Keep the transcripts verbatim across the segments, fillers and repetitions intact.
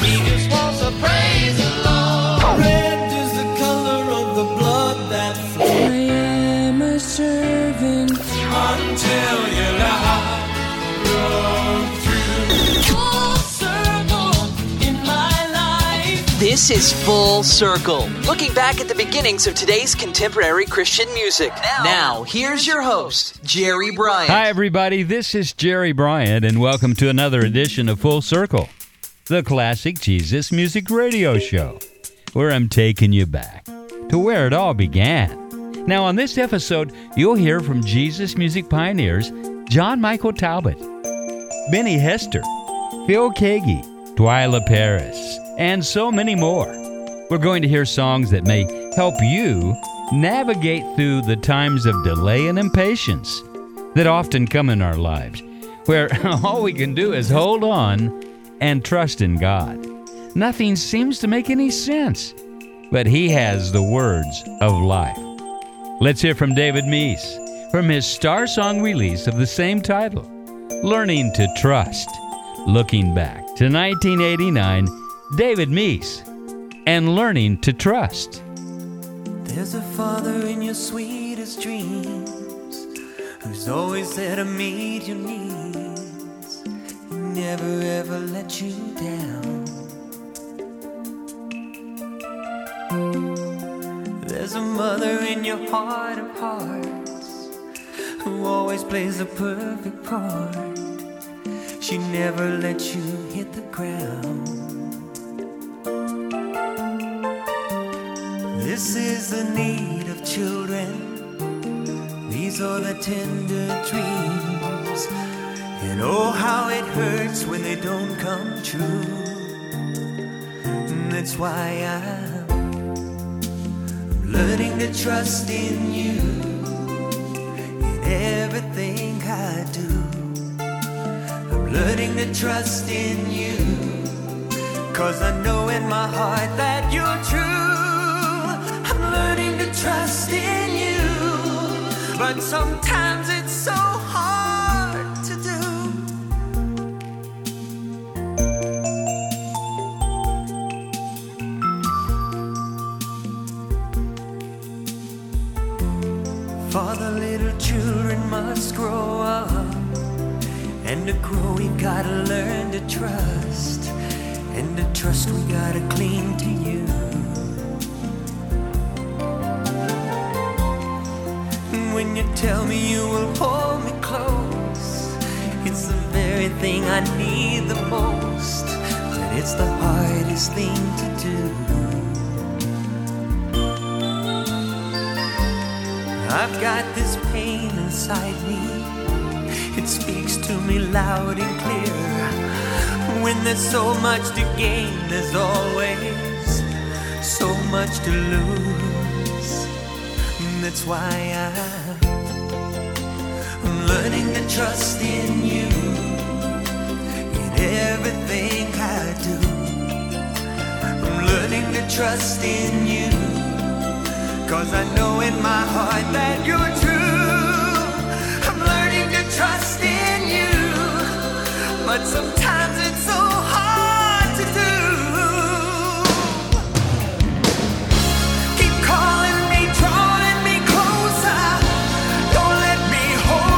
We just want to praise the Lord. Red is the color of the blood that flows. I am a servant until your life grows. This is Full Circle, looking back at the beginnings of today's contemporary Christian music. Now, now here's your host, Jerry Bryant. Hi, everybody. This is Jerry Bryant, and welcome to another edition of Full Circle, the classic Jesus Music Radio Show, where I'm taking you back to where it all began. Now, on this episode, you'll hear from Jesus music pioneers John Michael Talbot, Benny Hester, Phil Kagi, Twyla Paris, and so many more. We're going to hear songs that may help you navigate through the times of delay and impatience that often come in our lives, where all we can do is hold on and trust in God. Nothing seems to make any sense, but He has the words of life. Let's hear from David Meese, from his star song release of the same title, Learning to Trust, looking back to nineteen eighty-nine, David Meese, and Learning to Trust. There's a father in your sweetest dreams who's always there to meet your needs. He never ever let you down. There's a mother in your heart of hearts who always plays the perfect part. She never let you hit the ground. This is the need of children. These are the tender dreams. And oh, how it hurts when they don't come true. And that's why I'm learning to trust in you in everything I do. I'm learning to trust in you, 'cause I know in my heart that you're true. Learning to trust in you, but sometimes it's so hard to do. For the little children must grow up, and to grow we gotta learn to trust, and to trust we gotta cling to you. When you tell me you will hold me close, it's the very thing I need the most, but it's the hardest thing to do. I've got this pain inside me, it speaks to me loud and clear. When there's so much to gain, there's always so much to lose. That's why I learning to trust in you in everything I do. I'm learning to trust in you, 'cause I know in my heart that you're true. I'm learning to trust in you, but sometimes it's so hard to do. Keep calling me, drawing me closer. Don't let me hold.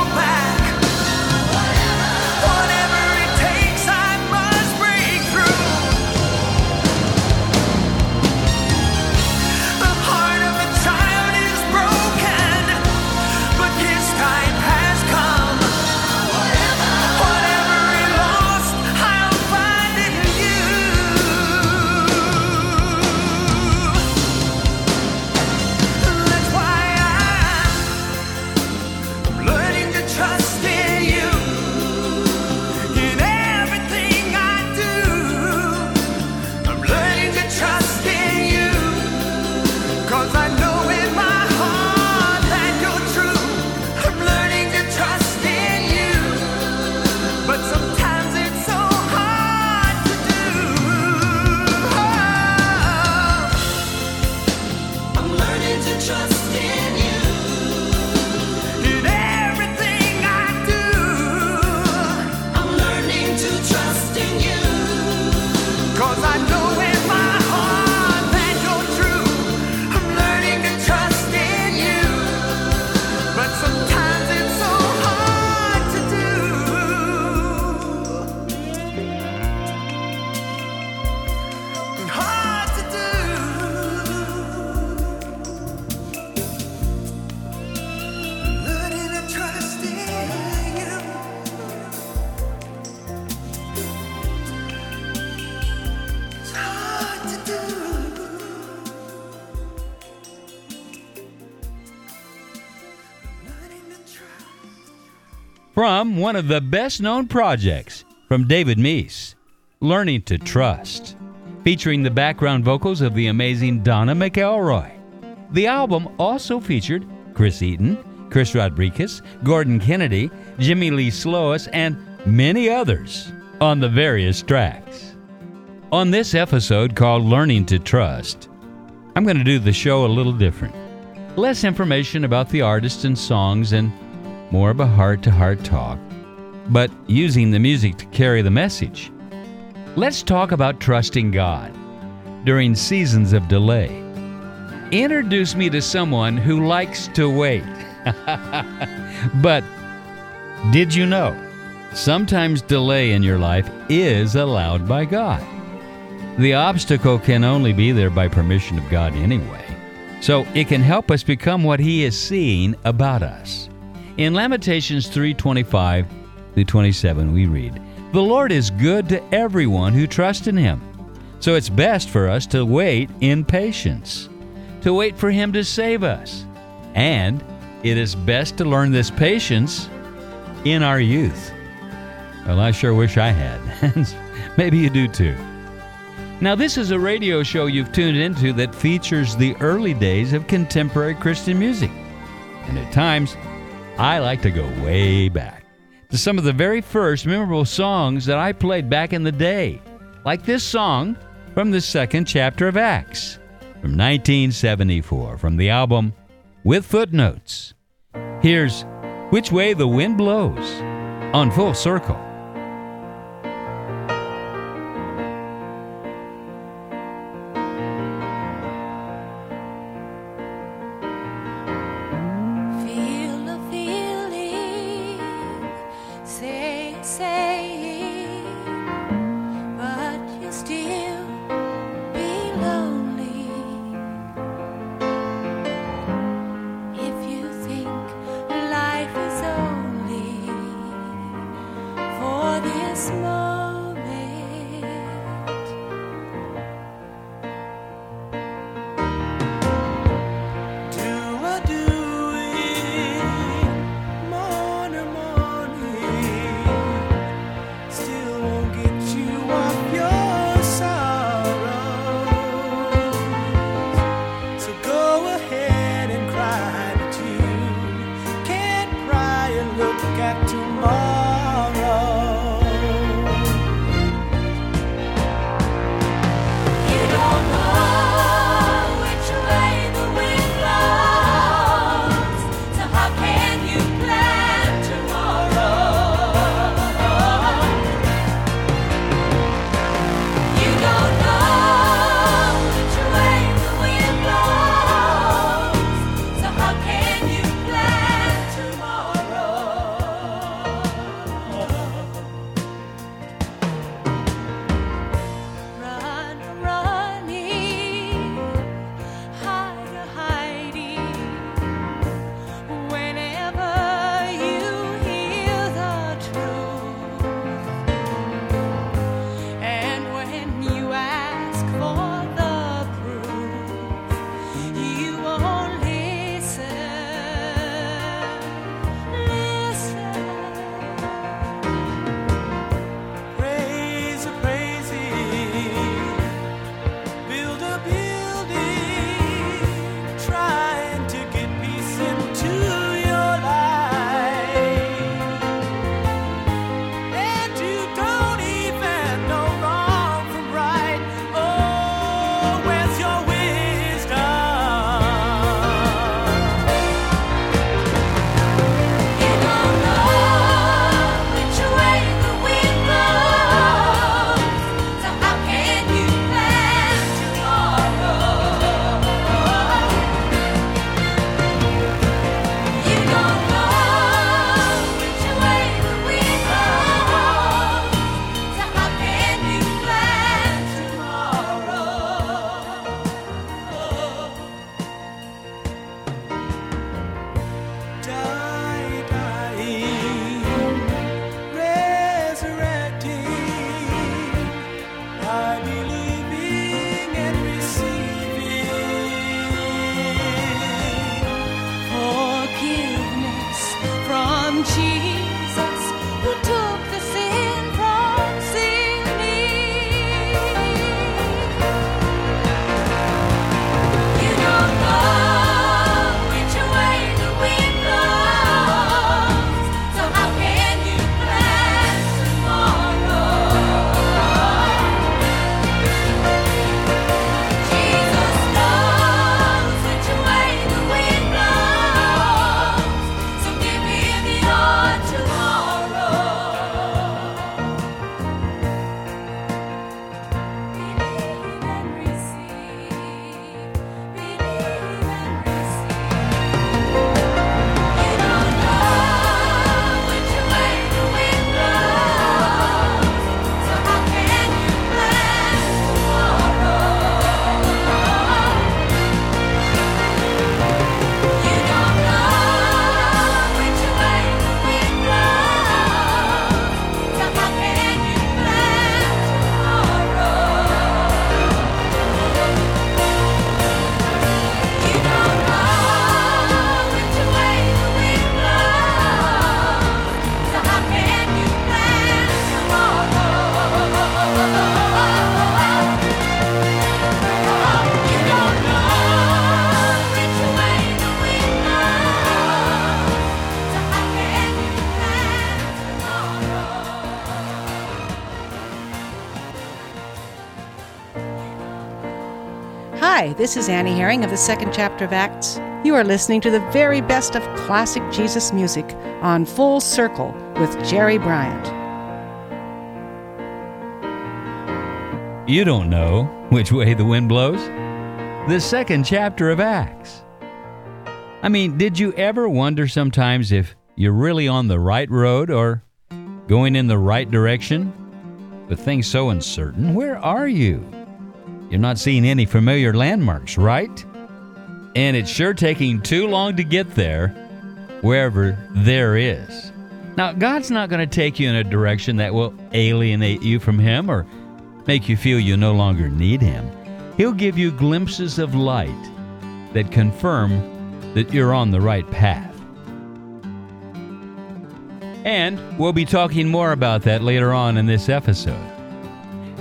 from one of the best-known projects from David Meese, Learning to Trust, featuring the background vocals of the amazing Donna McElroy. The album also featured Chris Eaton, Chris Rodriguez, Gordon Kennedy, Jimmy Lee Sloas, and many others on the various tracks. On this episode called Learning to Trust, I'm going to do the show a little different. Less information about the artists and songs and more of a heart-to-heart talk, but using the music to carry the message. Let's talk about trusting God during seasons of delay. Introduce me to someone who likes to wait. But did you know, sometimes delay in your life is allowed by God. The obstacle can only be there by permission of God anyway, so it can help us become what He is seeing about us. In Lamentations three twenty-five through twenty-seven, we read, "The Lord is good to everyone who trusts in Him, so it's best for us to wait in patience, to wait for Him to save us. And it is best to learn this patience in our youth." Well, I sure wish I had. Maybe you do too. Now, this is a radio show you've tuned into that features the early days of contemporary Christian music. And at times, I like to go way back to some of the very first memorable songs that I played back in the day, like this song from the Second Chapter of Acts from nineteen seventy-four from the album With Footnotes. Here's Which Way the Wind Blows on Full Circle. Hi, this is Annie Herring of the Second Chapter of Acts. You are listening to the very best of classic Jesus music on Full Circle with Jerry Bryant. You don't know which way the wind blows? The Second Chapter of Acts. I mean, did you ever wonder sometimes if you're really on the right road or going in the right direction? With things so uncertain, where are you? You're not seeing any familiar landmarks, right? And it's sure taking too long to get there, wherever there is. Now, God's not going to take you in a direction that will alienate you from Him or make you feel you no longer need Him. He'll give you glimpses of light that confirm that you're on the right path. And we'll be talking more about that later on in this episode.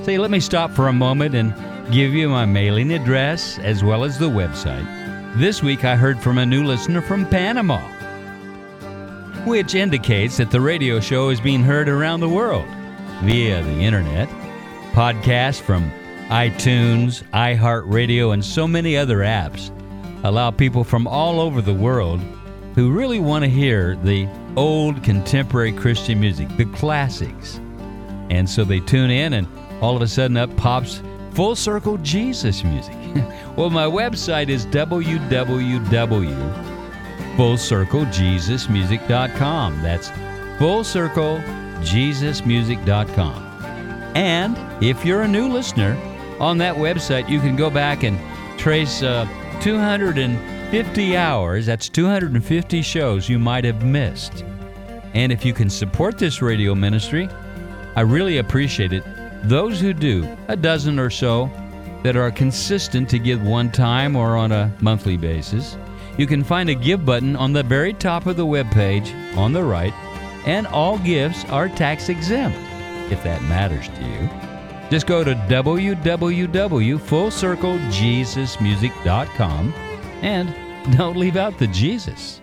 So let me stop for a moment and give you my mailing address as well as the website. This week I heard from a new listener from Panama, which indicates that the radio show is being heard around the world via the internet, podcasts from iTunes, iHeartRadio, and so many other apps allow people from all over the world who really want to hear the old contemporary Christian music, the classics. And so they tune in, and all of a sudden up pops Full Circle Jesus music. Well, my website is w w w dot full circle jesus music dot com. That's full circle jesus music dot com. And if you're a new listener, on that website you can go back and trace uh, two hundred fifty hours, that's two hundred fifty shows you might have missed. And if you can support this radio ministry, I really appreciate it. Those who do, a dozen or so that are consistent to give one time or on a monthly basis, you can find a give button on the very top of the webpage on the right, and all gifts are tax exempt, if that matters to you. Just go to w w w dot full circle jesus music dot com and don't leave out the Jesus.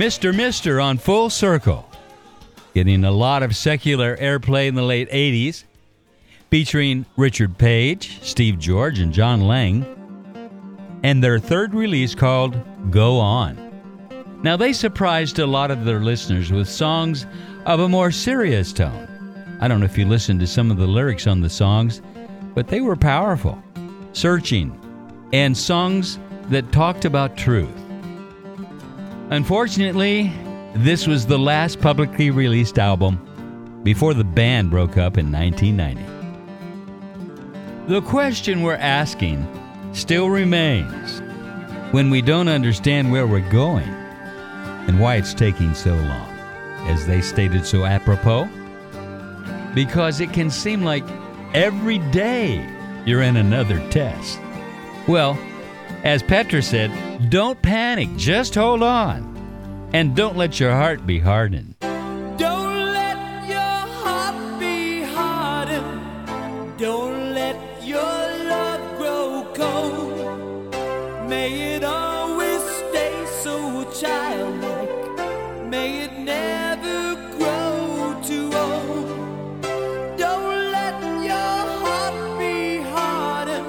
Mister Mister on Full Circle, getting a lot of secular airplay in the late eighties, featuring Richard Page, Steve George, and John Lang, and their third release called Go On. Now, they surprised a lot of their listeners with songs of a more serious tone. I don't know if you listened to some of the lyrics on the songs, but they were powerful, searching, and songs that talked about truth. Unfortunately, this was the last publicly released album before the band broke up in nineteen ninety. The question we're asking still remains when we don't understand where we're going and why it's taking so long, as they stated so apropos, because it can seem like every day you're in another test. Well, as Petra said, don't panic, just hold on. And don't let your heart be hardened. Don't let your heart be hardened. Don't let your love grow cold. May it always stay so childlike. May it never grow too old. Don't let your heart be hardened.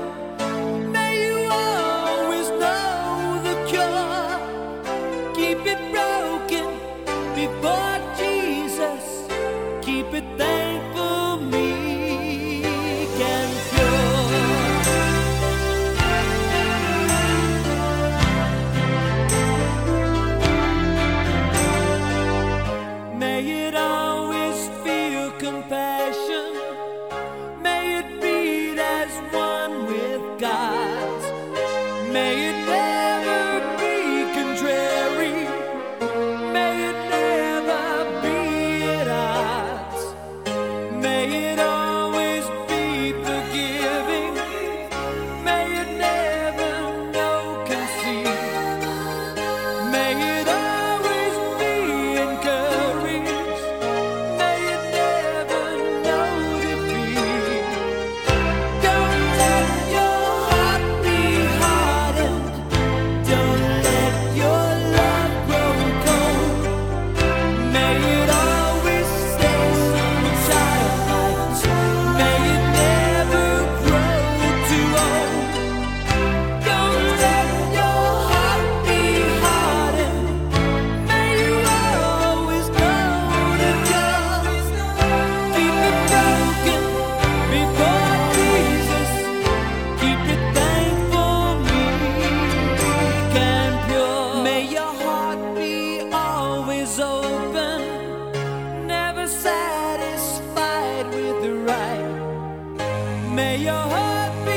May you always know the cure. Keep it broken. Before Jesus, keep it thankful, meek, and pure. May it always feel compassion. May it beat as one with God. May it never be contrary. May it never be at odds. May it always be forgiving. May it never know conceit. May it always be encouraged. May it never know defeat. Don't let your heart be hardened. Don't let your love grow cold. May it always stay so childlike. May it never grow too old. Don't let your heart be hardened. May you always know the God. Keep it broken before Jesus. Keep it thankful, meek, and pure. May your heart be always open, never satisfied with the right. May your heart be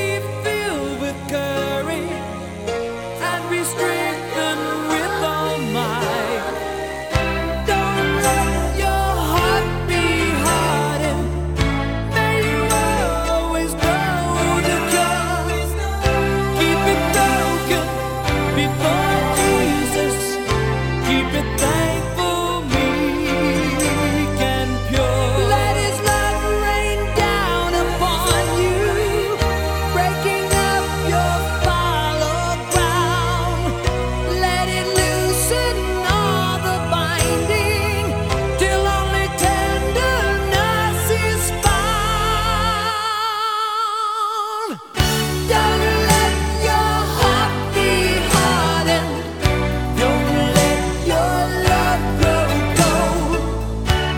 filled with courage and be strengthened with all might. Don't let your heart be hardened. May you always know the cause. Keep it broken before Jesus. Keep it thankful, meek, and pure. Let His love rain down upon you, breaking up your fallow ground. Let it loosen all the binding till only tenderness is found. Don't let your heart be hardened. Don't let your love grow cold. May it always stay so childlike. May it never grow too old. Don't let your heart be hardened. May you always know the cure. Keep it broken before Jesus. Keep it thankful, meek, and pure.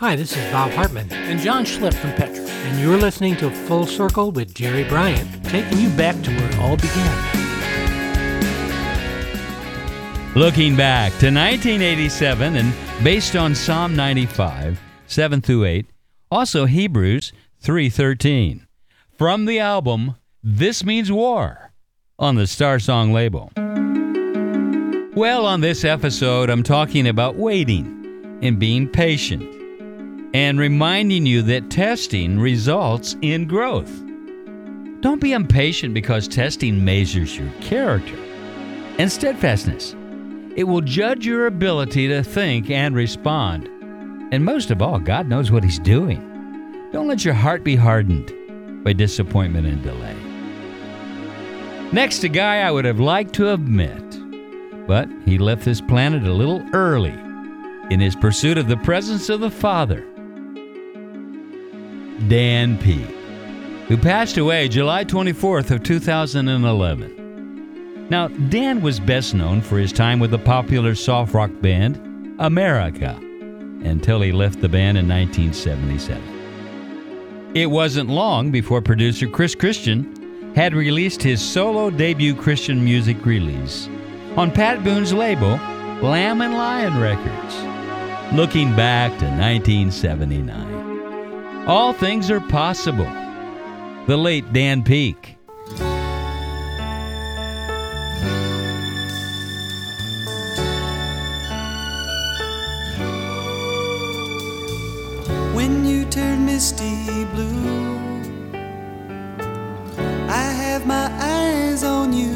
Hi, this is Bob Hartman and John Schlipp from Petra, and you're listening to Full Circle with Jerry Bryant, taking you back to where it all began. Looking back to nineteen eighty-seven and based on Psalm ninety-five, seven through eight, also Hebrews three thirteen. from the album This Means War on the Star Song label. Well, on this episode, I'm talking about waiting and being patient and reminding you that testing results in growth. Don't be impatient because testing measures your character and steadfastness. It will judge your ability to think and respond. And most of all, God knows what He's doing. Don't let your heart be hardened by disappointment and delay. Next, a guy I would have liked to have met, but he left this planet a little early in his pursuit of the presence of the Father. Dan Peek, who passed away July twenty-fourth of two thousand eleven. Now, Dan was best known for his time with the popular soft rock band America until he left the band in nineteen seventy-seven. It wasn't long before producer Chris Christian had released his solo debut Christian music release on Pat Boone's label, Lamb and Lion Records. Looking back to nineteen seventy-nine, all things are possible. The late Dan Peek. When you turn misty blue, I have my eyes on you.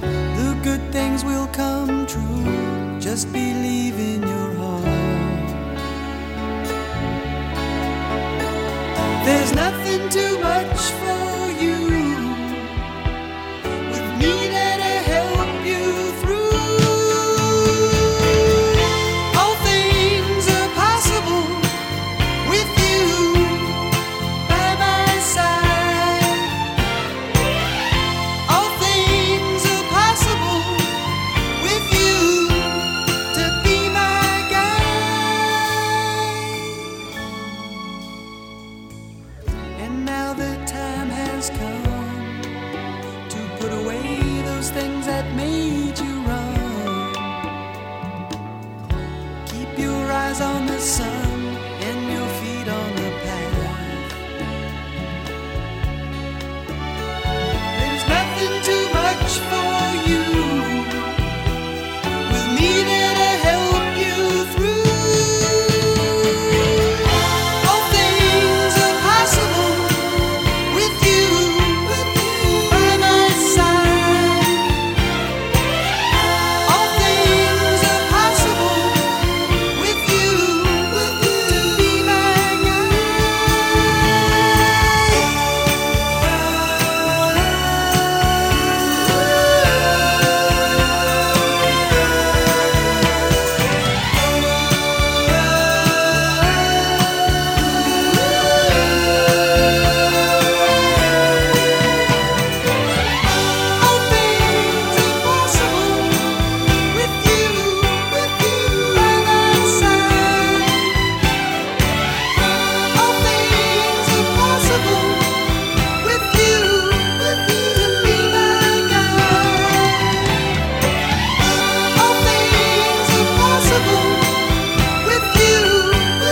The good things will come true. Just believe in your heart. There's nothing too much for you. With me that'll help you through. All things are possible with you by my side. All things are possible with you to be my guide. Now the time has come to put away those things that made you run. Keep your eyes on the sun and your feet on the path. There's nothing too much for you. With me there to help you through. All things are possible. With you, with you by my side, all things are possible. With you, with you to be my guide. All things are possible with you, with you by my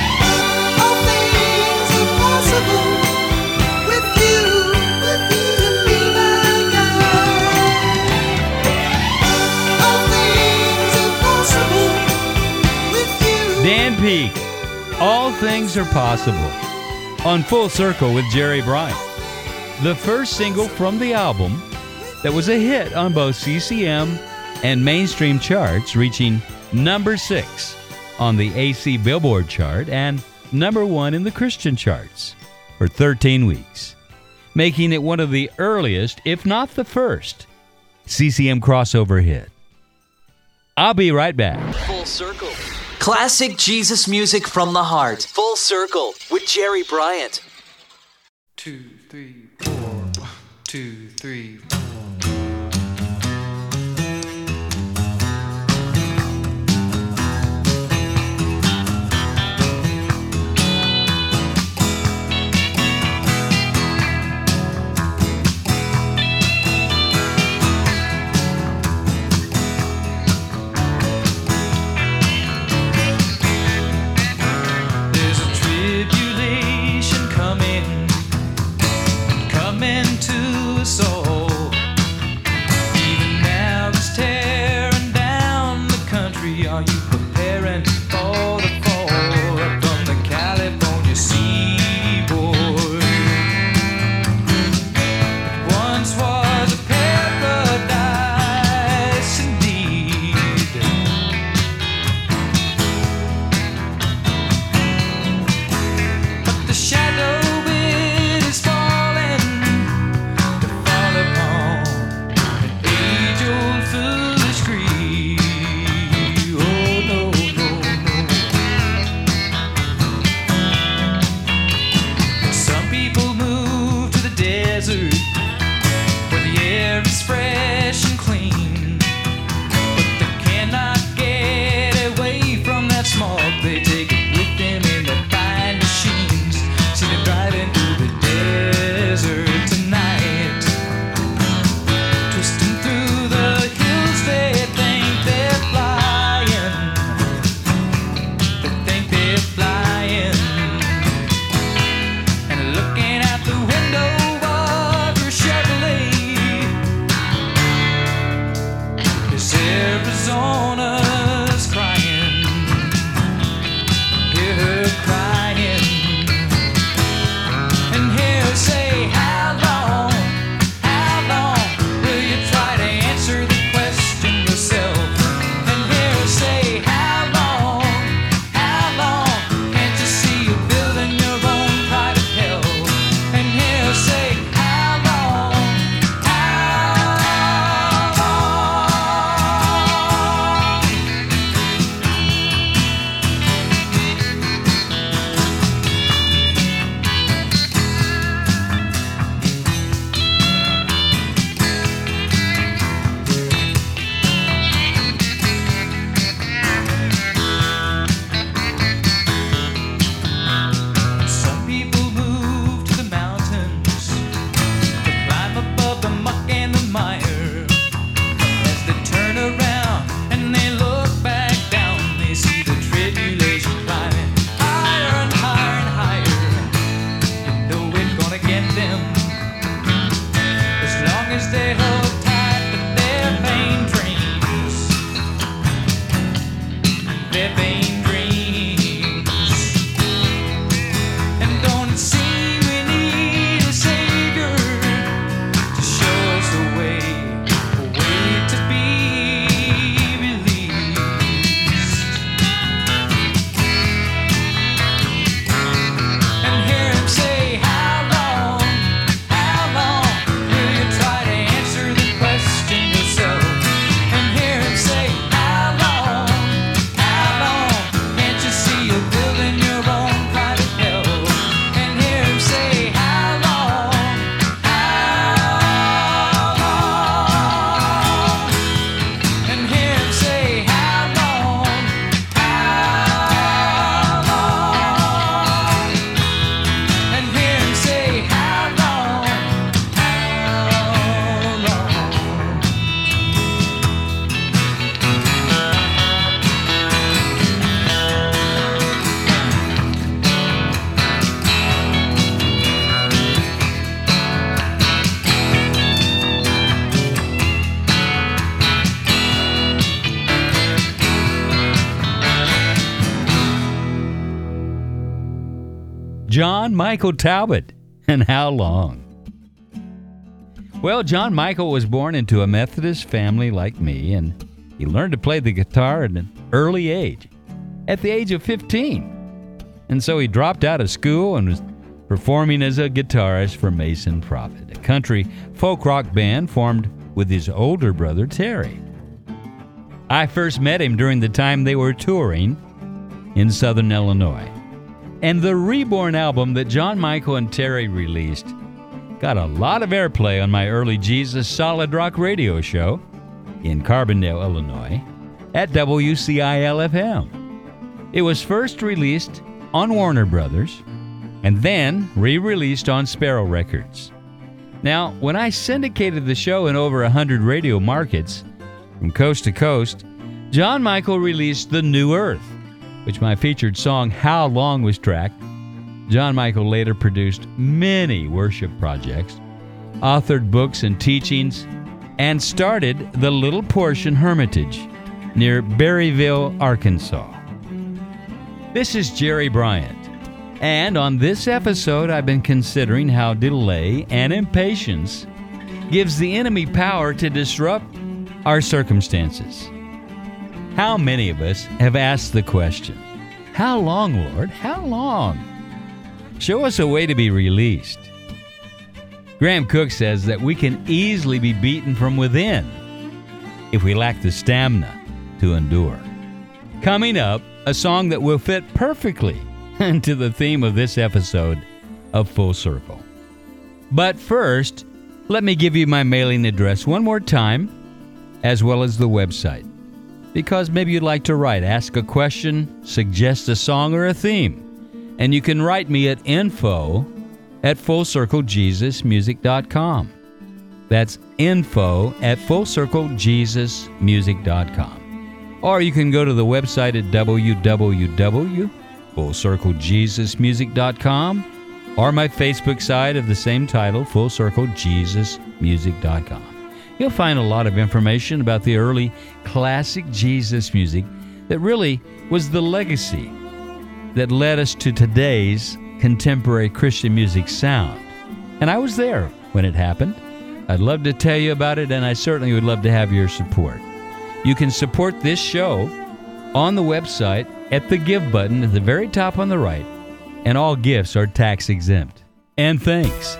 side. All things are possible with you, with you to be my guide. All things are possible with you, with you to be my guide. All things are possible with you, with you to be my guide. All things are possible with you. Dan Peek, All Things Are Possible, on Full Circle with Jerry Bryant, the first single from the album that was a hit on both C C M and mainstream charts, reaching number six on the A C Billboard chart and number one in the Christian charts for thirteen weeks, making it one of the earliest, if not the first, C C M crossover hit. I'll be right back. Full Circle. Classic Jesus music from the heart. Full Circle with Jerry Bryant. Two, three, four. One, two, three, four. John Michael Talbot. And how long? Well, John Michael was born into a Methodist family like me, and he learned to play the guitar at an early age, at the age of fifteen. And so he dropped out of school and was performing as a guitarist for Mason Prophet, a country folk rock band formed with his older brother, Terry. I first met him during the time they were touring in Southern Illinois. And the Reborn album that John Michael and Terry released got a lot of airplay on my early Jesus Solid Rock radio show in Carbondale, Illinois, at W C I L F M. It was first released on Warner Brothers and then re-released on Sparrow Records. Now, when I syndicated the show in over one hundred radio markets from coast to coast, John Michael released The New Earth, which my featured song, How Long, was tracked. John Michael later produced many worship projects, authored books and teachings, and started the Little Portion Hermitage near Berryville, Arkansas. This is Jerry Bryant, and on this episode, I've been considering how delay and impatience gives the enemy power to disrupt our circumstances. How many of us have asked the question, how long, Lord, how long? Show us a way to be released. Graham Cook says that we can easily be beaten from within if we lack the stamina to endure. Coming up, a song that will fit perfectly into the theme of this episode of Full Circle. But first, let me give you my mailing address one more time, as well as the website, because maybe you'd like to write, ask a question, suggest a song or a theme, and you can write me at info at full circle jesus music dot com. That's info at full circle jesus music dot com. Or you can go to the website at w w w dot full circle jesus music dot com or my Facebook site of the same title, full circle jesus music dot com. You'll find a lot of information about the early classic Jesus music that really was the legacy that led us to today's contemporary Christian music sound. And I was there when it happened. I'd love to tell you about it, and I certainly would love to have your support. You can support this show on the website at the Give button at the very top on the right, and all gifts are tax exempt. And thanks.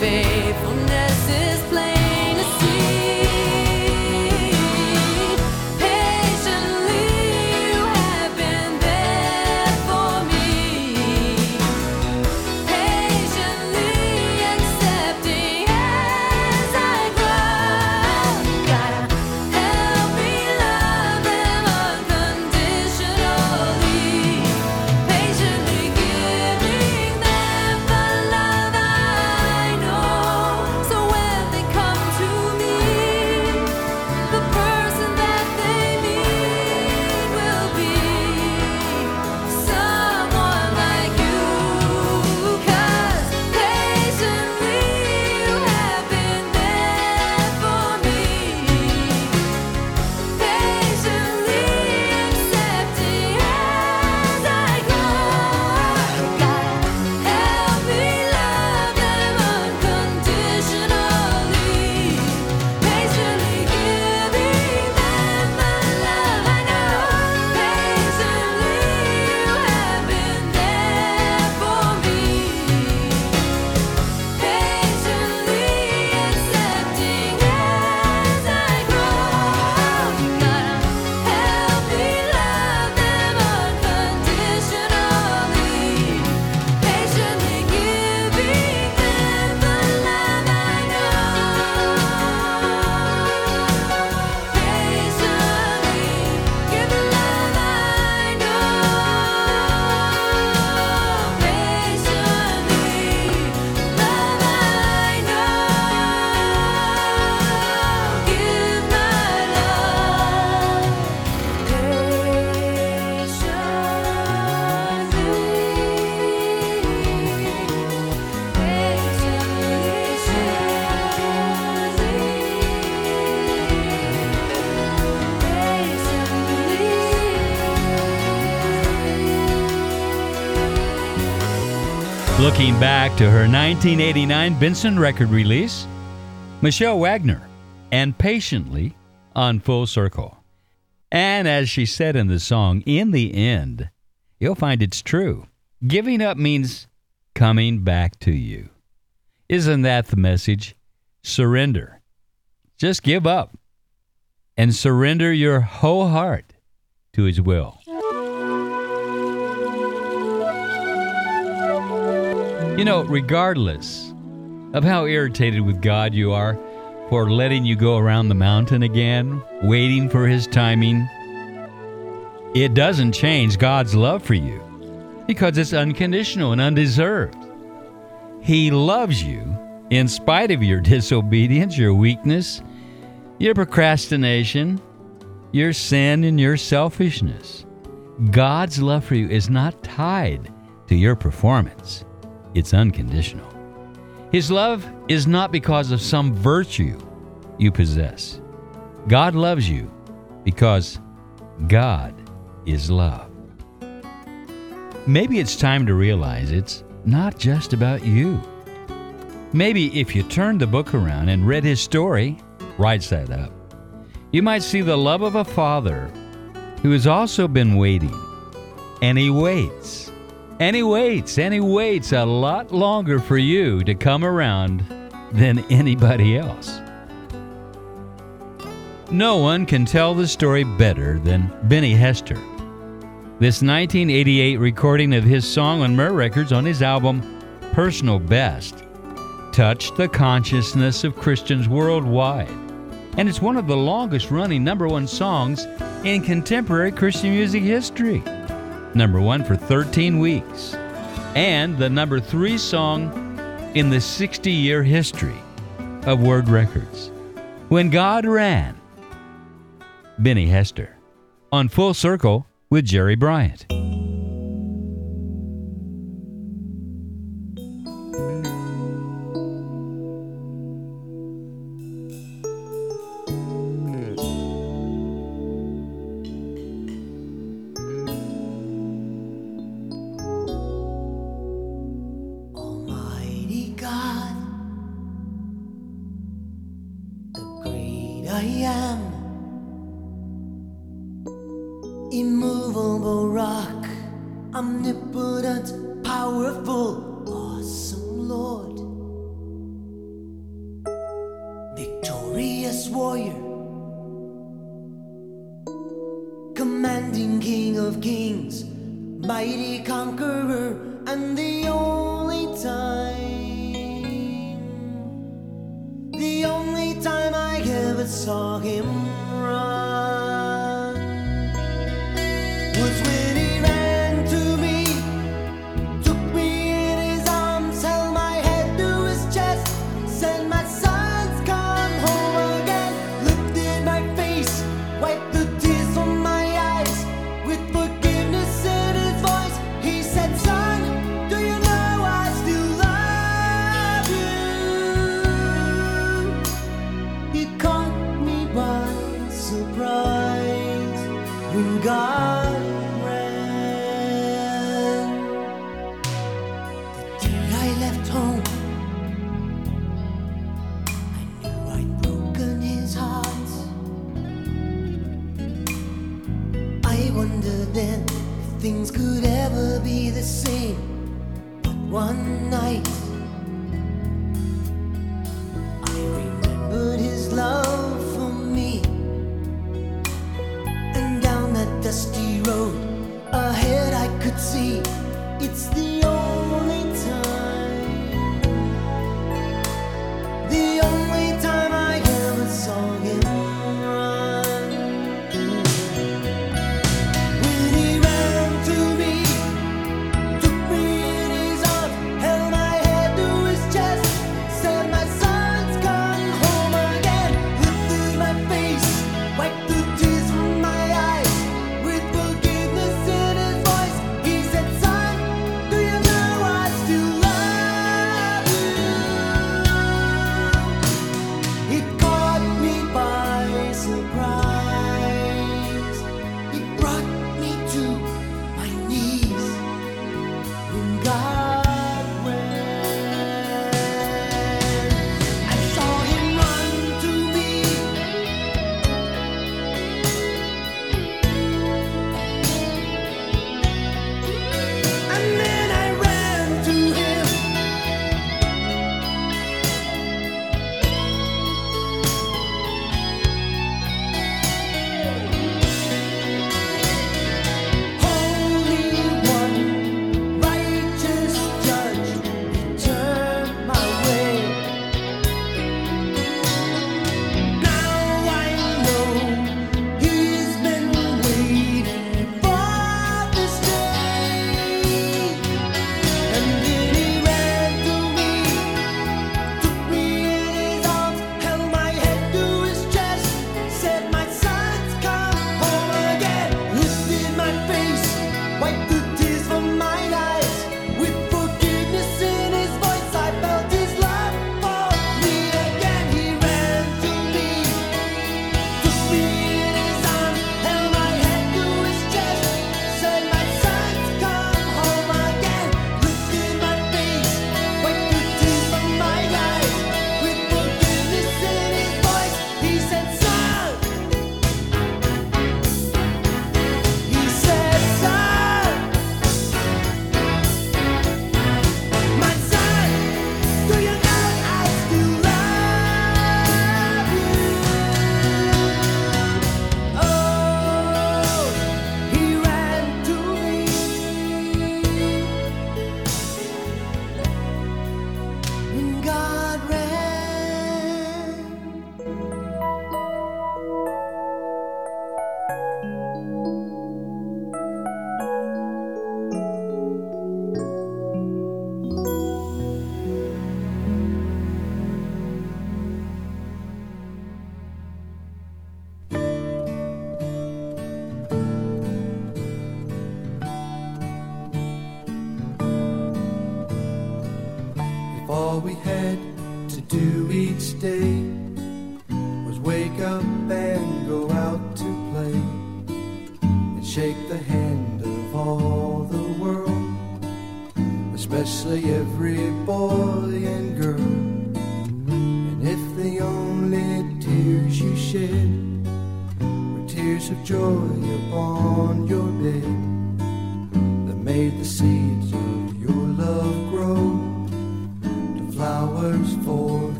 Hey! Looking back to her nineteen eighty-nine Benson record release, Michelle Wagner, and Patiently on Full Circle. And as she said in the song, in the end, you'll find it's true. Giving up means coming back to you. Isn't that the message? Surrender. Just give up and surrender your whole heart to His will. You know, regardless of how irritated with God you are for letting you go around the mountain again, waiting for His timing, it doesn't change God's love for you because it's unconditional and undeserved. He loves you in spite of your disobedience, your weakness, your procrastination, your sin, and your selfishness. God's love for you is not tied to your performance. It's unconditional. His love is not because of some virtue you possess. God loves you because God is love. Maybe it's time to realize it's not just about you. Maybe if you turned the book around and read His story, right side up, you might see the love of a Father who has also been waiting, and He waits. And He waits, and He waits a lot longer for you to come around than anybody else. No one can tell the story better than Benny Hester. This nineteen eighty-eight recording of his song on Myrrh Records on his album Personal Best touched the consciousness of Christians worldwide, and it's one of the longest-running number one songs in contemporary Christian music history. Number one for thirteen weeks, and the number three song in the sixty-year history of Word Records. When God Ran, Benny Hester, on Full Circle with Jerry Bryant. Do you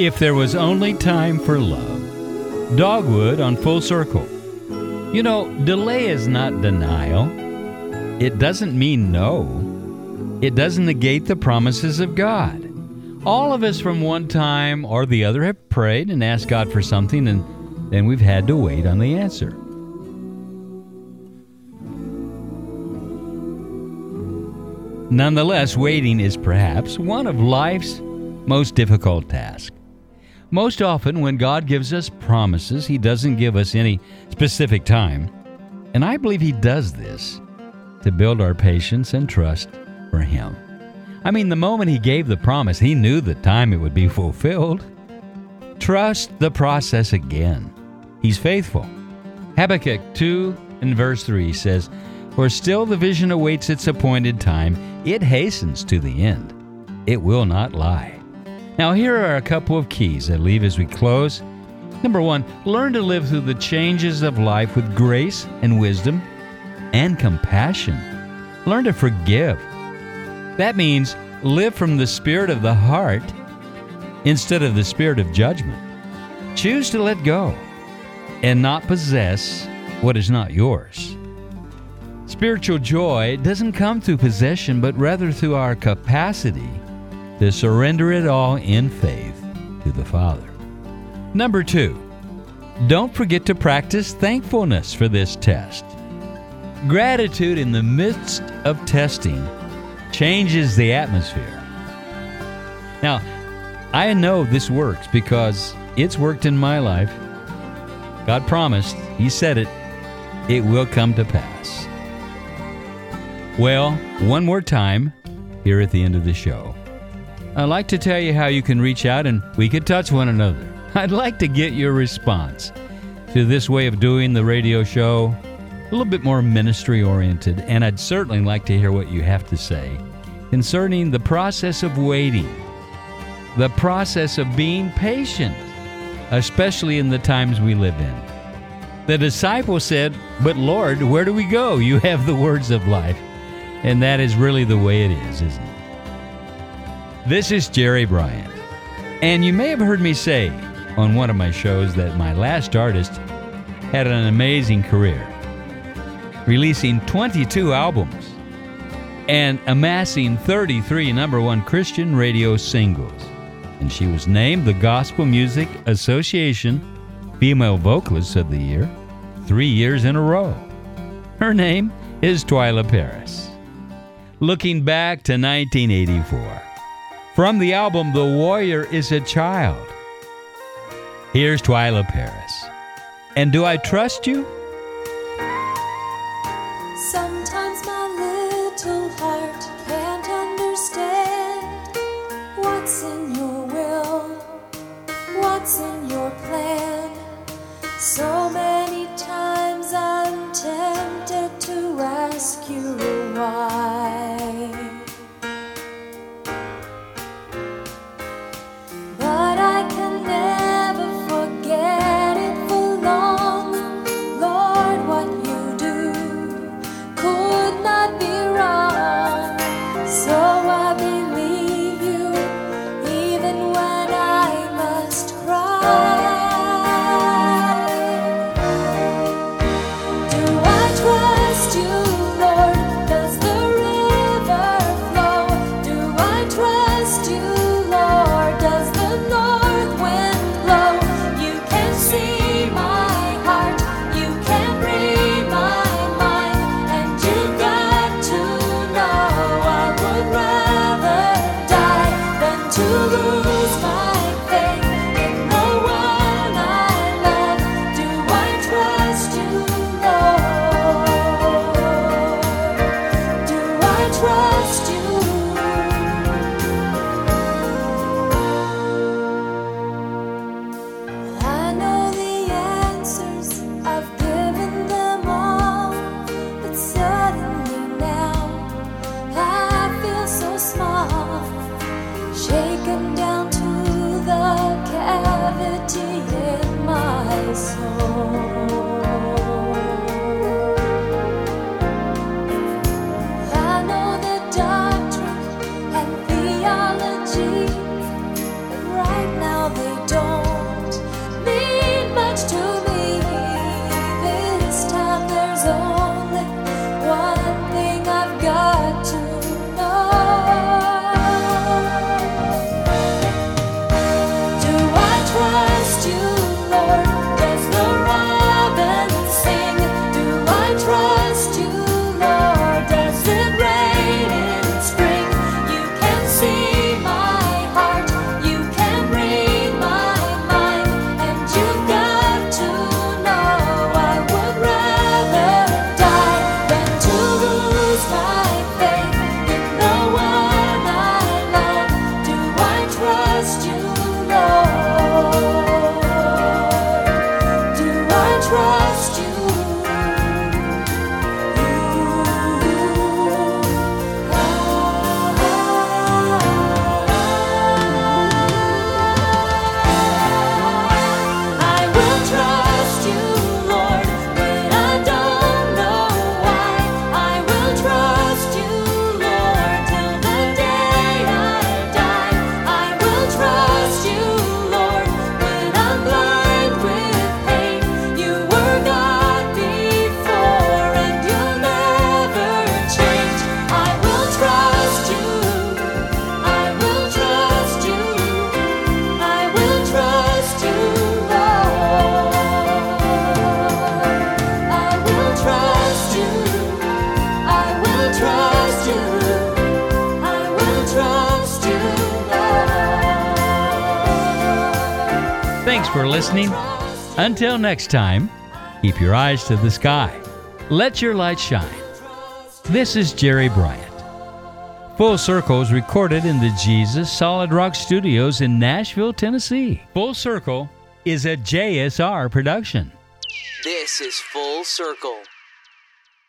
If there was only time for love. Dogwood on Full Circle. You know, delay is not denial. It doesn't mean no. It doesn't negate the promises of God. All of us from one time or the other have prayed and asked God for something, and then we've had to wait on the answer. Nonetheless, waiting is perhaps one of life's most difficult tasks. Most often, when God gives us promises, He doesn't give us any specific time. And I believe He does this to build our patience and trust for Him. I mean, the moment He gave the promise, He knew the time it would be fulfilled. Trust the process again. He's faithful. Habakkuk two and verse three says, "For still the vision awaits its appointed time. It hastens to the end. It will not lie." Now, here are a couple of keys I leave as we close. Number one, learn to live through the changes of life with grace and wisdom and compassion. Learn to forgive. That means live from the spirit of the heart instead of the spirit of judgment. Choose to let go and not possess what is not yours. Spiritual joy doesn't come through possession, but rather through our capacity to surrender it all in faith to the Father. Number two, don't forget to practice thankfulness for this test. Gratitude in the midst of testing changes the atmosphere. Now, I know this works because it's worked in my life. God promised, He said it, it will come to pass. Well, one more time here at the end of the show, I'd like to tell you how you can reach out and we could touch one another. I'd like to get your response to this way of doing the radio show, a little bit more ministry-oriented, and I'd certainly like to hear what you have to say concerning the process of waiting, the process of being patient, especially in the times we live in. The disciples said, "But Lord, where do we go? You have the words of life." And that is really the way it is, isn't it? This is Jerry Bryant. And you may have heard me say on one of my shows that my last artist had an amazing career, releasing twenty-two albums and amassing thirty-three number one Christian radio singles. And she was named the Gospel Music Association Female Vocalist of the Year three years in a row. Her name is Twyla Paris. Looking back to nineteen eighty-four, from the album The Warrior is a Child, here's Twyla Paris. And do I trust you? Sometimes my little heart can't understand what's in your will, what's in your plan. So many times I'm tempted to ask you why. You Thanks for listening. Until next time, keep your eyes to the sky. Let your light shine. This is Jerry Bryant. Full Circle is recorded in the Jesus Solid Rock Studios in Nashville, Tennessee. Full Circle is a J S R production. This is Full Circle.